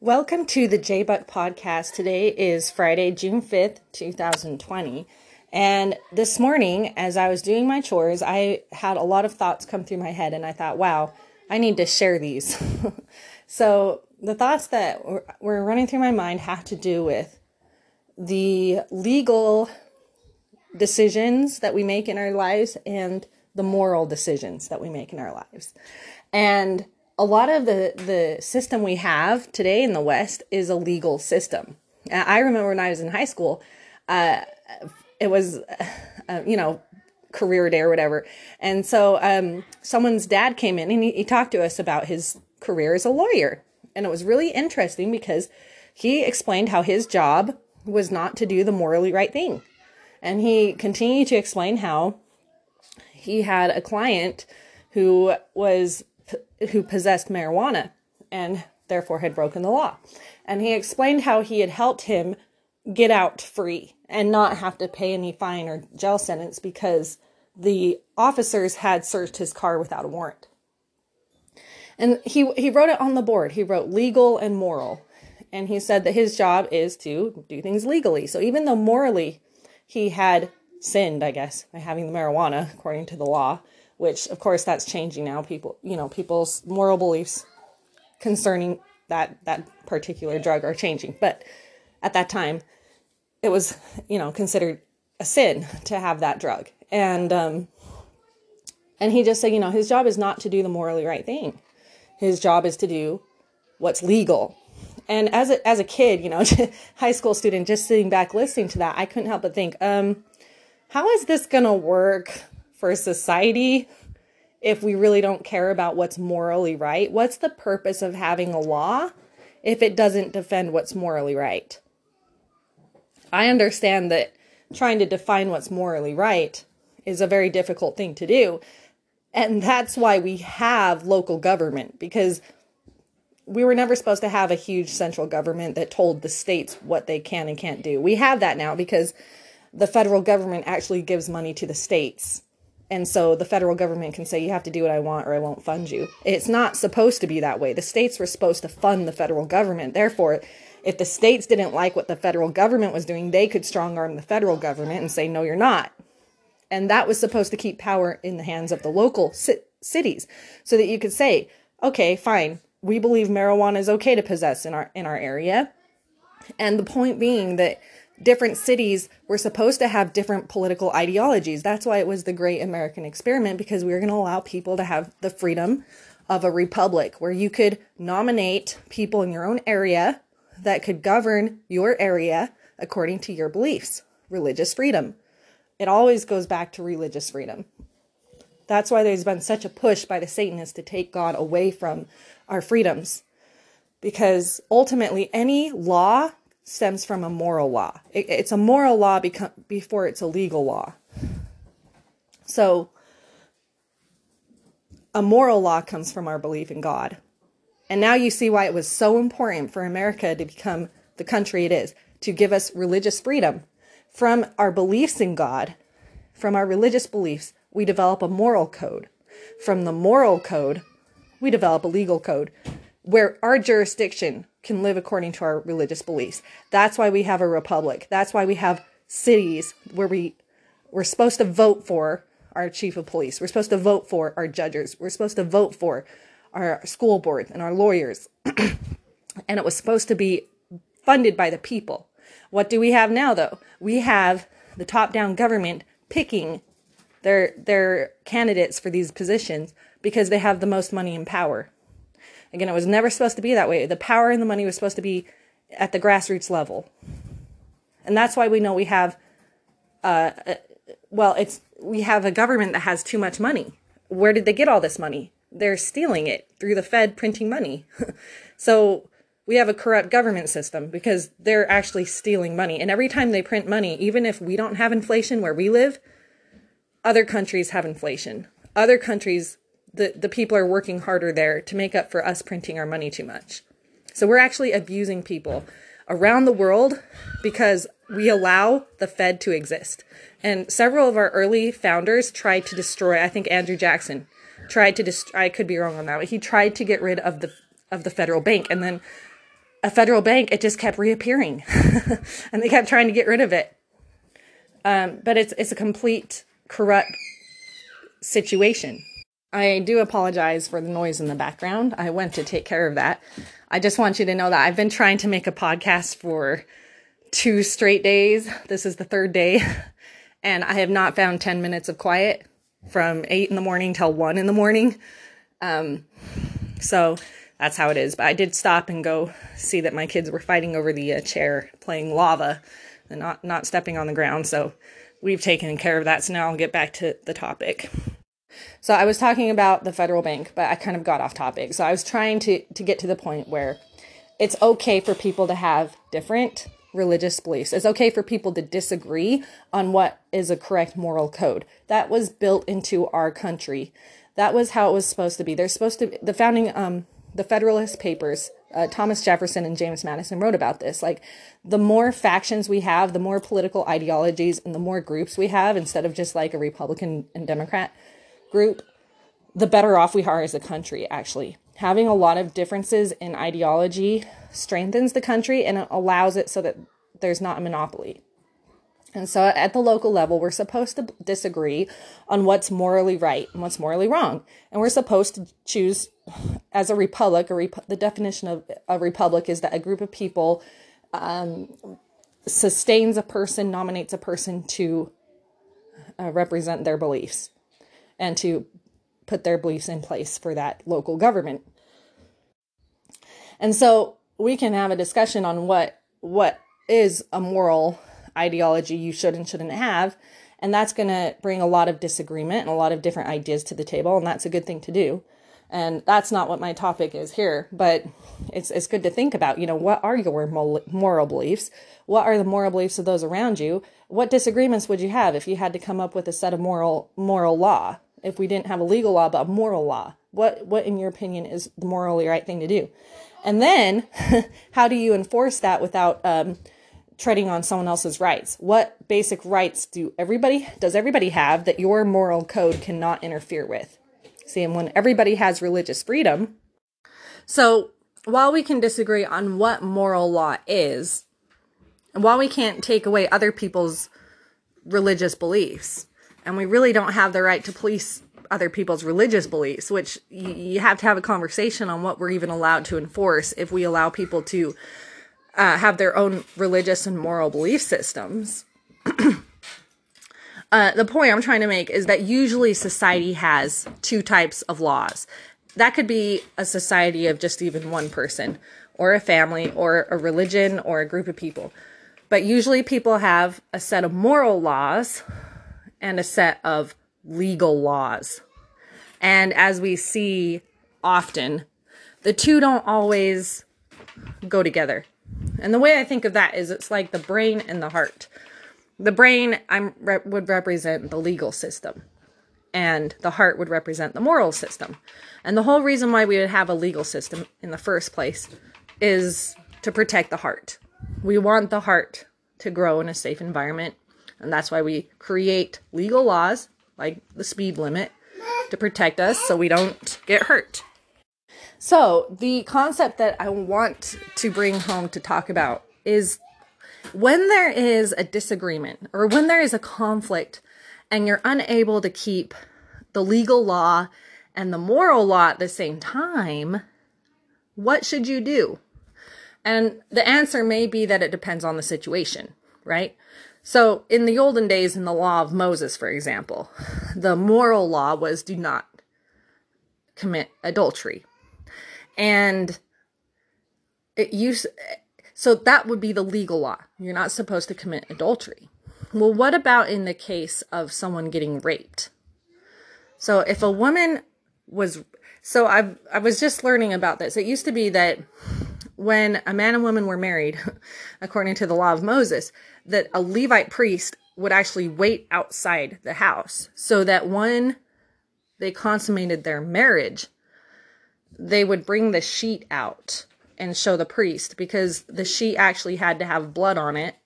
Welcome to the J Buck Podcast. Today is Friday, June 5th, 2020. And this morning, as I was doing my chores, I had a lot of thoughts come through my head and I thought, wow, I need to share these. So the thoughts that were running through my mind have to do with the legal decisions that we make in our lives and the moral decisions that we make in our lives. And a lot of the system we have today in the West is a legal system. I remember when I was in high school, it was, career day or whatever. And so someone's dad came in and he talked to us about his career as a lawyer. And it was really interesting because he explained how his job was not to do the morally right thing. And he continued to explain how he had a client who possessed marijuana and therefore had broken the law. And he explained how he had helped him get out free and not have to pay any fine or jail sentence because the officers had searched his car without a warrant. And he wrote it on the board. He wrote legal and moral. And he said that his job is to do things legally. So even though morally he had sinned, I guess, by having the marijuana according to the law, which, of course, that's changing now. People's moral beliefs concerning that particular drug are changing. But at that time, it was, considered a sin to have that drug. And he just said, his job is not to do the morally right thing. His job is to do what's legal. And as a kid, high school student, just sitting back listening to that, I couldn't help but think, how is this going to work for society if we really don't care about what's morally right? What's the purpose of having a law if it doesn't defend what's morally right? I understand that trying to define what's morally right is a very difficult thing to do. And that's why we have local government, because we were never supposed to have a huge central government that told the states what they can and can't do. We have that now because the federal government actually gives money to the states. And so the federal government can say, you have to do what I want or I won't fund you. It's not supposed to be that way. The states were supposed to fund the federal government. Therefore, if the states didn't like what the federal government was doing, they could strong arm the federal government and say, no, you're not. And that was supposed to keep power in the hands of the local cities so that you could say, okay, fine, we believe marijuana is okay to possess in our area. And the point being that different cities were supposed to have different political ideologies. That's why it was the great American experiment, because we were going to allow people to have the freedom of a republic where you could nominate people in your own area that could govern your area according to your beliefs. Religious freedom. It always goes back to religious freedom. That's why there's been such a push by the Satanists to take God away from our freedoms, because ultimately any law stems from a moral law. It's a moral law before it's a legal law. So a moral law comes from our belief in God. And now you see why it was so important for America to become the country it is, to give us religious freedom. From our beliefs in God, from our religious beliefs, we develop a moral code. From the moral code, we develop a legal code where our jurisdiction can live according to our religious beliefs. That's why we have a republic. That's why we have cities where we're supposed to vote for our chief of police. We're supposed to vote for our judges. We're supposed to vote for our school board and our lawyers. And it was supposed to be funded by the people. What do we have now, though? We have the top-down government picking their candidates for these positions because they have the most money and power. Again, it was never supposed to be that way. The power and the money was supposed to be at the grassroots level. And that's why we know we have, we have a government that has too much money. Where did they get all this money? They're stealing it through the Fed printing money. So we have a corrupt government system because they're actually stealing money. And every time they print money, even if we don't have inflation where we live, other countries have inflation. Other countries, the people are working harder there to make up for us printing our money too much. So we're actually abusing people around the world because we allow the Fed to exist. And several of our early founders tried to destroy, I think Andrew Jackson tried to destroy, I could be wrong on that, but he tried to get rid of the federal bank. And then a federal bank, it just kept reappearing and they kept trying to get rid of it. But it's a complete corrupt situation. I do apologize for the noise in the background. I went to take care of that. I just want you to know that I've been trying to make a podcast for 2 straight days. This is the 3rd day, and I have not found 10 minutes of quiet from 8 in the morning till 1 in the morning. So that's how it is. But I did stop and go see that my kids were fighting over the chair, playing lava and not stepping on the ground. So we've taken care of that. So now I'll get back to the topic. So I was talking about the federal bank, but I kind of got off topic. So I was trying to get to the point where it's okay for people to have different religious beliefs. It's okay for people to disagree on what is a correct moral code. That was built into our country. That was how it was supposed to be. They're supposed to, the founding, the Federalist Papers, Thomas Jefferson and James Madison wrote about this. Like, the more factions we have, the more political ideologies and the more groups we have, instead of just like a Republican and Democrat group, the better off we are as a country. Actually, having a lot of differences in ideology strengthens the country, and it allows it so that there's not a monopoly. And so at the local level, we're supposed to disagree on what's morally right and what's morally wrong, and we're supposed to choose, as a republic, the definition of a republic is that a group of people sustains a person, nominates a person to represent their beliefs and to put their beliefs in place for that local government. And so we can have a discussion on what is a moral ideology you should and shouldn't have, and that's going to bring a lot of disagreement and a lot of different ideas to the table, and that's a good thing to do. And that's not what my topic is here, but it's good to think about, you know, what are your moral beliefs? What are the moral beliefs of those around you? What disagreements would you have if you had to come up with a set of moral law? If we didn't have a legal law, but a moral law, what in your opinion is the morally right thing to do? And then how do you enforce that without treading on someone else's rights? What basic rights does everybody have that your moral code cannot interfere with? See, and when everybody has religious freedom. So while we can disagree on what moral law is, and while we can't take away other people's religious beliefs, and we really don't have the right to police other people's religious beliefs, which you have to have a conversation on what we're even allowed to enforce if we allow people to have their own religious and moral belief systems. The point I'm trying to make is that usually society has 2 types of laws. That could be a society of just even one person, or a family, or a religion, or a group of people. But usually people have a set of moral laws and a set of legal laws. And as we see often, the 2 don't always go together. And the way I think of that is it's like the brain and the heart. The brain would represent the legal system, and the heart would represent the moral system. And the whole reason why we would have a legal system in the first place is to protect the heart. We want the heart to grow in a safe environment, and that's why we create legal laws, like the speed limit, to protect us so we don't get hurt. So the concept that I want to bring home to talk about is when there is a disagreement, or when there is a conflict, and you're unable to keep the legal law and the moral law at the same time, what should you do? And the answer may be that it depends on the situation, right? So in the olden days, in the law of Moses, for example, the moral law was do not commit adultery. And so that would be the legal law. You're not supposed to commit adultery. Well, what about in the case of someone getting raped? So if a woman was, I was just learning about this. It used to be that when a man and woman were married, according to the law of Moses, that a Levite priest would actually wait outside the house so that when they consummated their marriage, they would bring the sheet out and show the priest, because the sheet actually had to have blood on it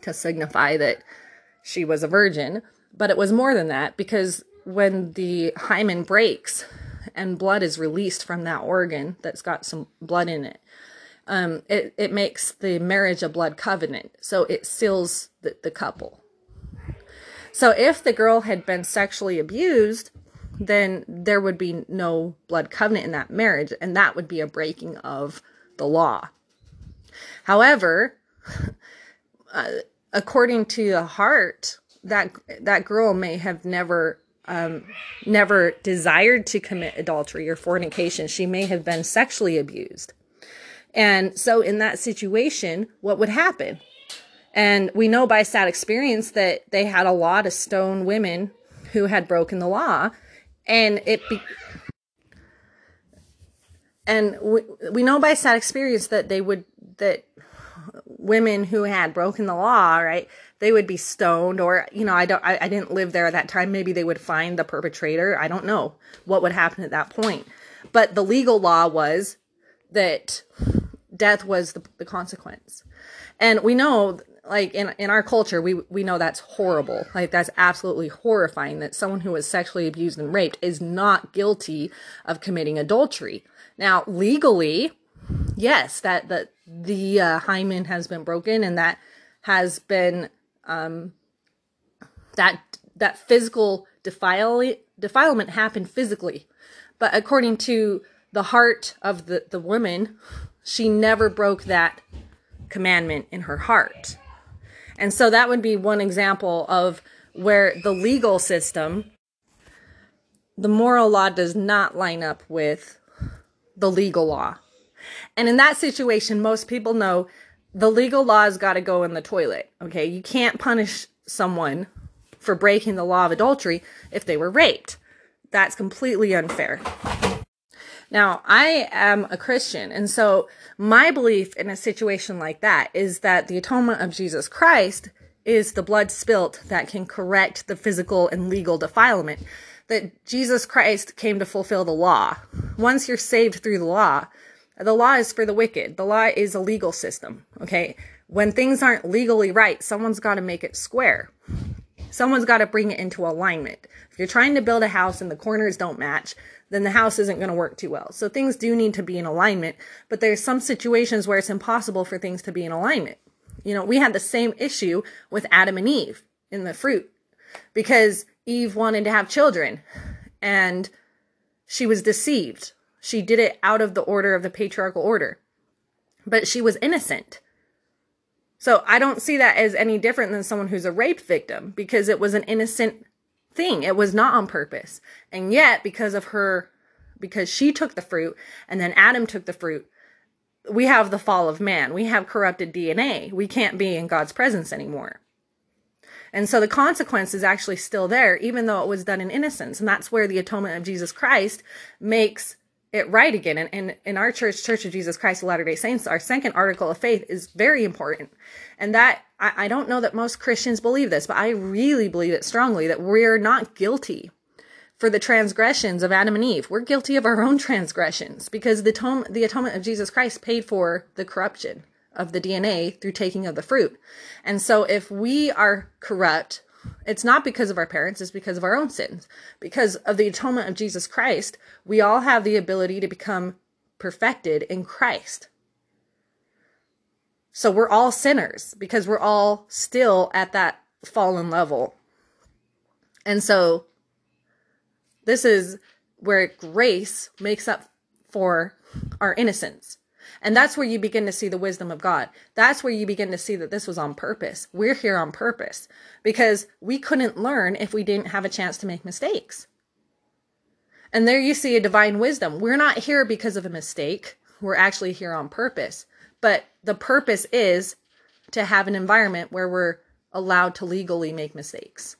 to signify that she was a virgin. But it was more than that, because when the hymen breaks and blood is released from that organ that's got some blood in it, it makes the marriage a blood covenant. So it seals the couple. So if the girl had been sexually abused, then there would be no blood covenant in that marriage, and that would be a breaking of the law. However, according to the heart, that girl may have never desired to commit adultery or fornication. She may have been sexually abused. And so in that situation, what would happen? And we know by sad experience that they had a lot of stone women who had broken the law. And we know by sad experience that that women who had broken the law, right, they would be stoned, or, you know, I didn't live there at that time. Maybe they would find the perpetrator. I don't know what would happen at that point. But the legal law was that death was the consequence. And we know, like, in our culture, we know that's horrible. Like, that's absolutely horrifying that someone who was sexually abused and raped is not guilty of committing adultery. Now, legally, yes, the hymen has been broken, and that has been that physical defilement happened physically. But according to the heart of the woman, she never broke that commandment in her heart. And so that would be one example of where the legal system, the moral law, does not line up with the legal law. And in that situation, most people know the legal law's got to go in the toilet, okay? You can't punish someone for breaking the law of adultery if they were raped. That's completely unfair. Now, I am a Christian, and so my belief in a situation like that is that the atonement of Jesus Christ is the blood spilt that can correct the physical and legal defilement, that Jesus Christ came to fulfill the law. Once you're saved through the law is for the wicked. The law is a legal system, okay? When things aren't legally right, someone's got to make it square. Someone's got to bring it into alignment. If you're trying to build a house and the corners don't match, then the house isn't going to work too well. So things do need to be in alignment, but there's some situations where it's impossible for things to be in alignment. You know, we had the same issue with Adam and Eve in the fruit, because Eve wanted to have children and she was deceived. She did it out of the order of the patriarchal order, but she was innocent. So I don't see that as any different than someone who's a rape victim, because it was an innocent thing. It was not on purpose. And yet, because she took the fruit and then Adam took the fruit, we have the fall of man. We have corrupted DNA. We can't be in God's presence anymore. And so the consequence is actually still there, even though it was done in innocence. And that's where the atonement of Jesus Christ makes it right again. And in our church, Church of Jesus Christ of Latter-day Saints, our second article of faith is very important. And that, I don't know that most Christians believe this, but I really believe it strongly, that we're not guilty for the transgressions of Adam and Eve. We're guilty of our own transgressions, because the atonement of Jesus Christ paid for the corruption of the DNA through taking of the fruit. And so if we are corrupt, it's not because of our parents, it's because of our own sins. Because of the atonement of Jesus Christ, we all have the ability to become perfected in Christ. So we're all sinners, because we're all still at that fallen level. And so this is where grace makes up for our innocence. And that's where you begin to see the wisdom of God. That's where you begin to see that this was on purpose. We're here on purpose because we couldn't learn if we didn't have a chance to make mistakes. And there you see a divine wisdom. We're not here because of a mistake. We're actually here on purpose. But the purpose is to have an environment where we're allowed to legally make mistakes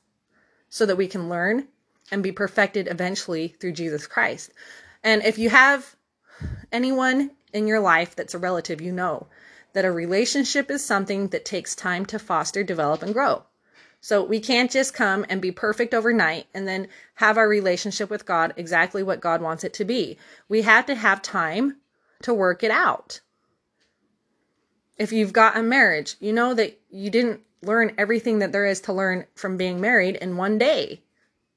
so that we can learn and be perfected eventually through Jesus Christ. And if you have anyone in your life that's a relative, you know that a relationship is something that takes time to foster, develop, and grow. So we can't just come and be perfect overnight and then have our relationship with God exactly what God wants it to be. We have to have time to work it out. If you've got a marriage, you know that you didn't learn everything that there is to learn from being married in one day.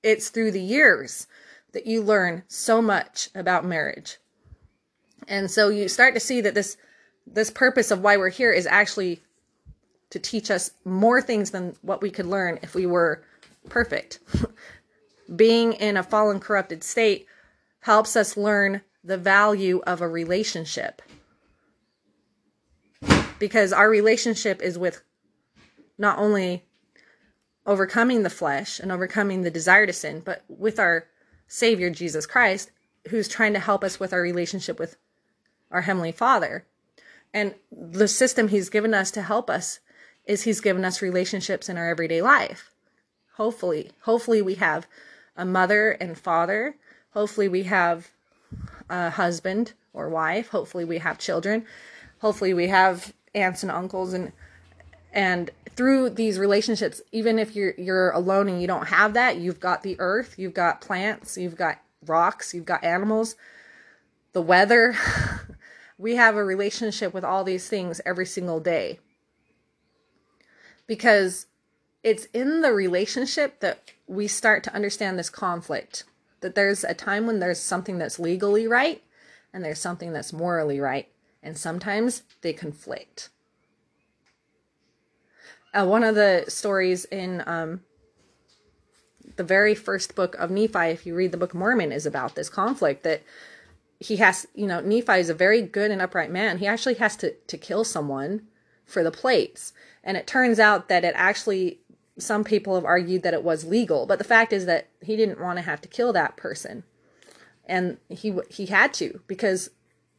It's through the years that you learn so much about marriage. And so you start to see that this this purpose of why we're here is actually to teach us more things than what we could learn if we were perfect. Being in a fallen, corrupted state helps us learn the value of a relationship. Because our relationship is with not only overcoming the flesh and overcoming the desire to sin, but with our Savior, Jesus Christ, who's trying to help us with our relationship with our Heavenly Father. And the system he's given us to help us is he's given us relationships in our everyday life. Hopefully we have a mother and father. Hopefully we have a husband or wife. Hopefully we have children. Hopefully we have aunts and uncles. And through these relationships, even if you're alone and you don't have that, you've got the earth, you've got plants, you've got rocks, you've got animals, the weather. We have a relationship with all these things every single day. Because it's in the relationship that we start to understand this conflict. That there's a time when there's something that's legally right and there's something that's morally right. And sometimes they conflict. One of the stories in the very first book of Nephi, if you read the Book of Mormon, is about this conflict that he has, Nephi is a very good and upright man. He actually has to kill someone for the plates. And it turns out that some people have argued that it was legal. But the fact is that he didn't want to have to kill that person. And he had to, because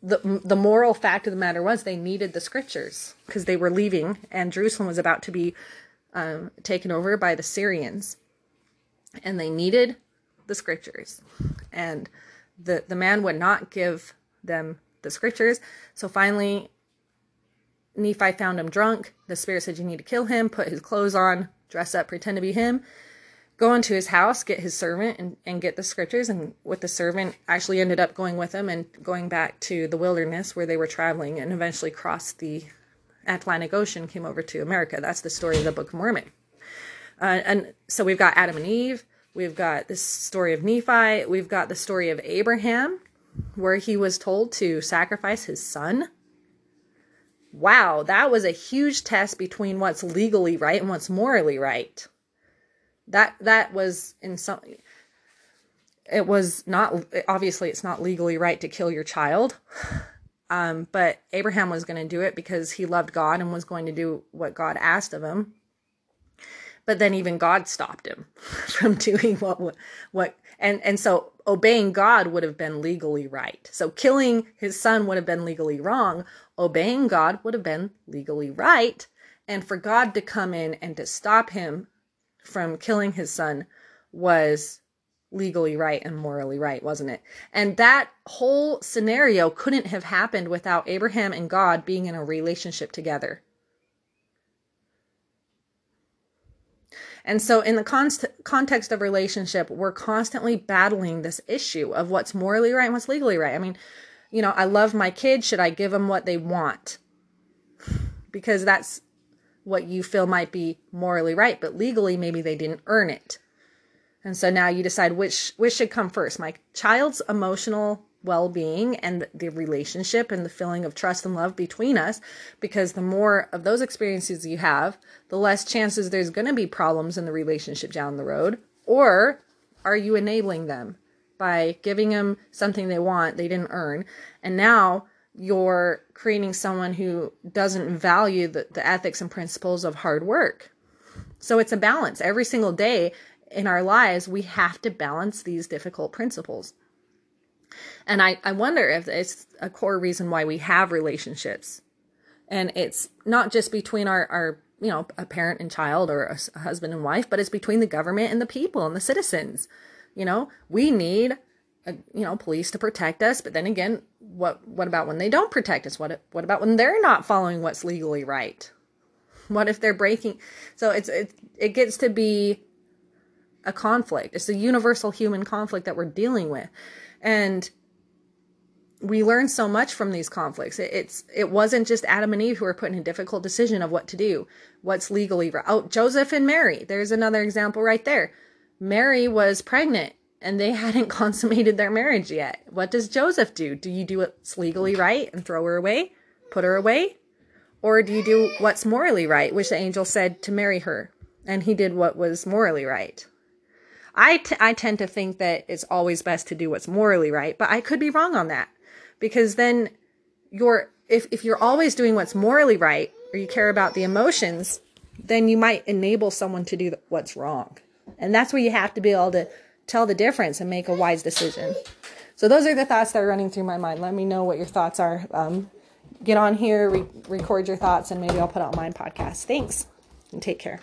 the moral fact of the matter was they needed the scriptures, because they were leaving and Jerusalem was about to be taken over by the Syrians. And they needed the scriptures. And the man would not give them the scriptures. So finally, Nephi found him drunk. The spirit said, you need to kill him, put his clothes on, dress up, pretend to be him, go into his house, get his servant and get the scriptures. And with the servant actually ended up going with him and going back to the wilderness where they were traveling, and eventually crossed the Atlantic Ocean, came over to America. That's the story of the Book of Mormon. And so we've got Adam and Eve. We've got this story of Nephi. We've got the story of Abraham, where he was told to sacrifice his son. Wow, that was a huge test between what's legally right and what's morally right. That was it was not, obviously it's not legally right to kill your child. But Abraham was going to do it because he loved God and was going to do what God asked of him. But then even God stopped him from doing and so obeying God would have been legally right. So killing his son would have been legally wrong. Obeying God would have been legally right. And for God to come in and to stop him from killing his son was legally right and morally right, wasn't it? And that whole scenario couldn't have happened without Abraham and God being in a relationship together. And so in the context of relationship, we're constantly battling this issue of what's morally right and what's legally right. I mean, I love my kid. Should I give them what they want? Because that's what you feel might be morally right, but legally maybe they didn't earn it. And so now you decide which should come first, my child's emotional well-being and the relationship and the feeling of trust and love between us, because the more of those experiences you have, the less chances there's going to be problems in the relationship down the road. Or are you enabling them by giving them something they want, they didn't earn, and now you're creating someone who doesn't value the ethics and principles of hard work? So it's a balance. Every single day in our lives, we have to balance these difficult principles. And I wonder if it's a core reason why we have relationships. And it's not just between our a parent and child or a husband and wife, but it's between the government and the people and the citizens. We need, police to protect us. But then again, what about when they don't protect us? What about when they're not following what's legally right? What if they're breaking? So it gets to be a conflict. It's a universal human conflict that we're dealing with. And we learn so much from these conflicts. It wasn't just Adam and Eve who were put in a difficult decision of what to do, what's legally right. Oh, Joseph and Mary. There's another example right there. Mary was pregnant and they hadn't consummated their marriage yet. What does Joseph do? Do you do what's legally right and throw her away? put her away? Or do you do what's morally right, which the angel said to marry her, and he did what was morally right? I tend to think that it's always best to do what's morally right, but I could be wrong on that, because then if you're always doing what's morally right, or you care about the emotions, then you might enable someone to do what's wrong. And that's where you have to be able to tell the difference and make a wise decision. So those are the thoughts that are running through my mind. Let me know what your thoughts are. Get on here, record your thoughts, and maybe I'll put out my podcast. Thanks, and take care.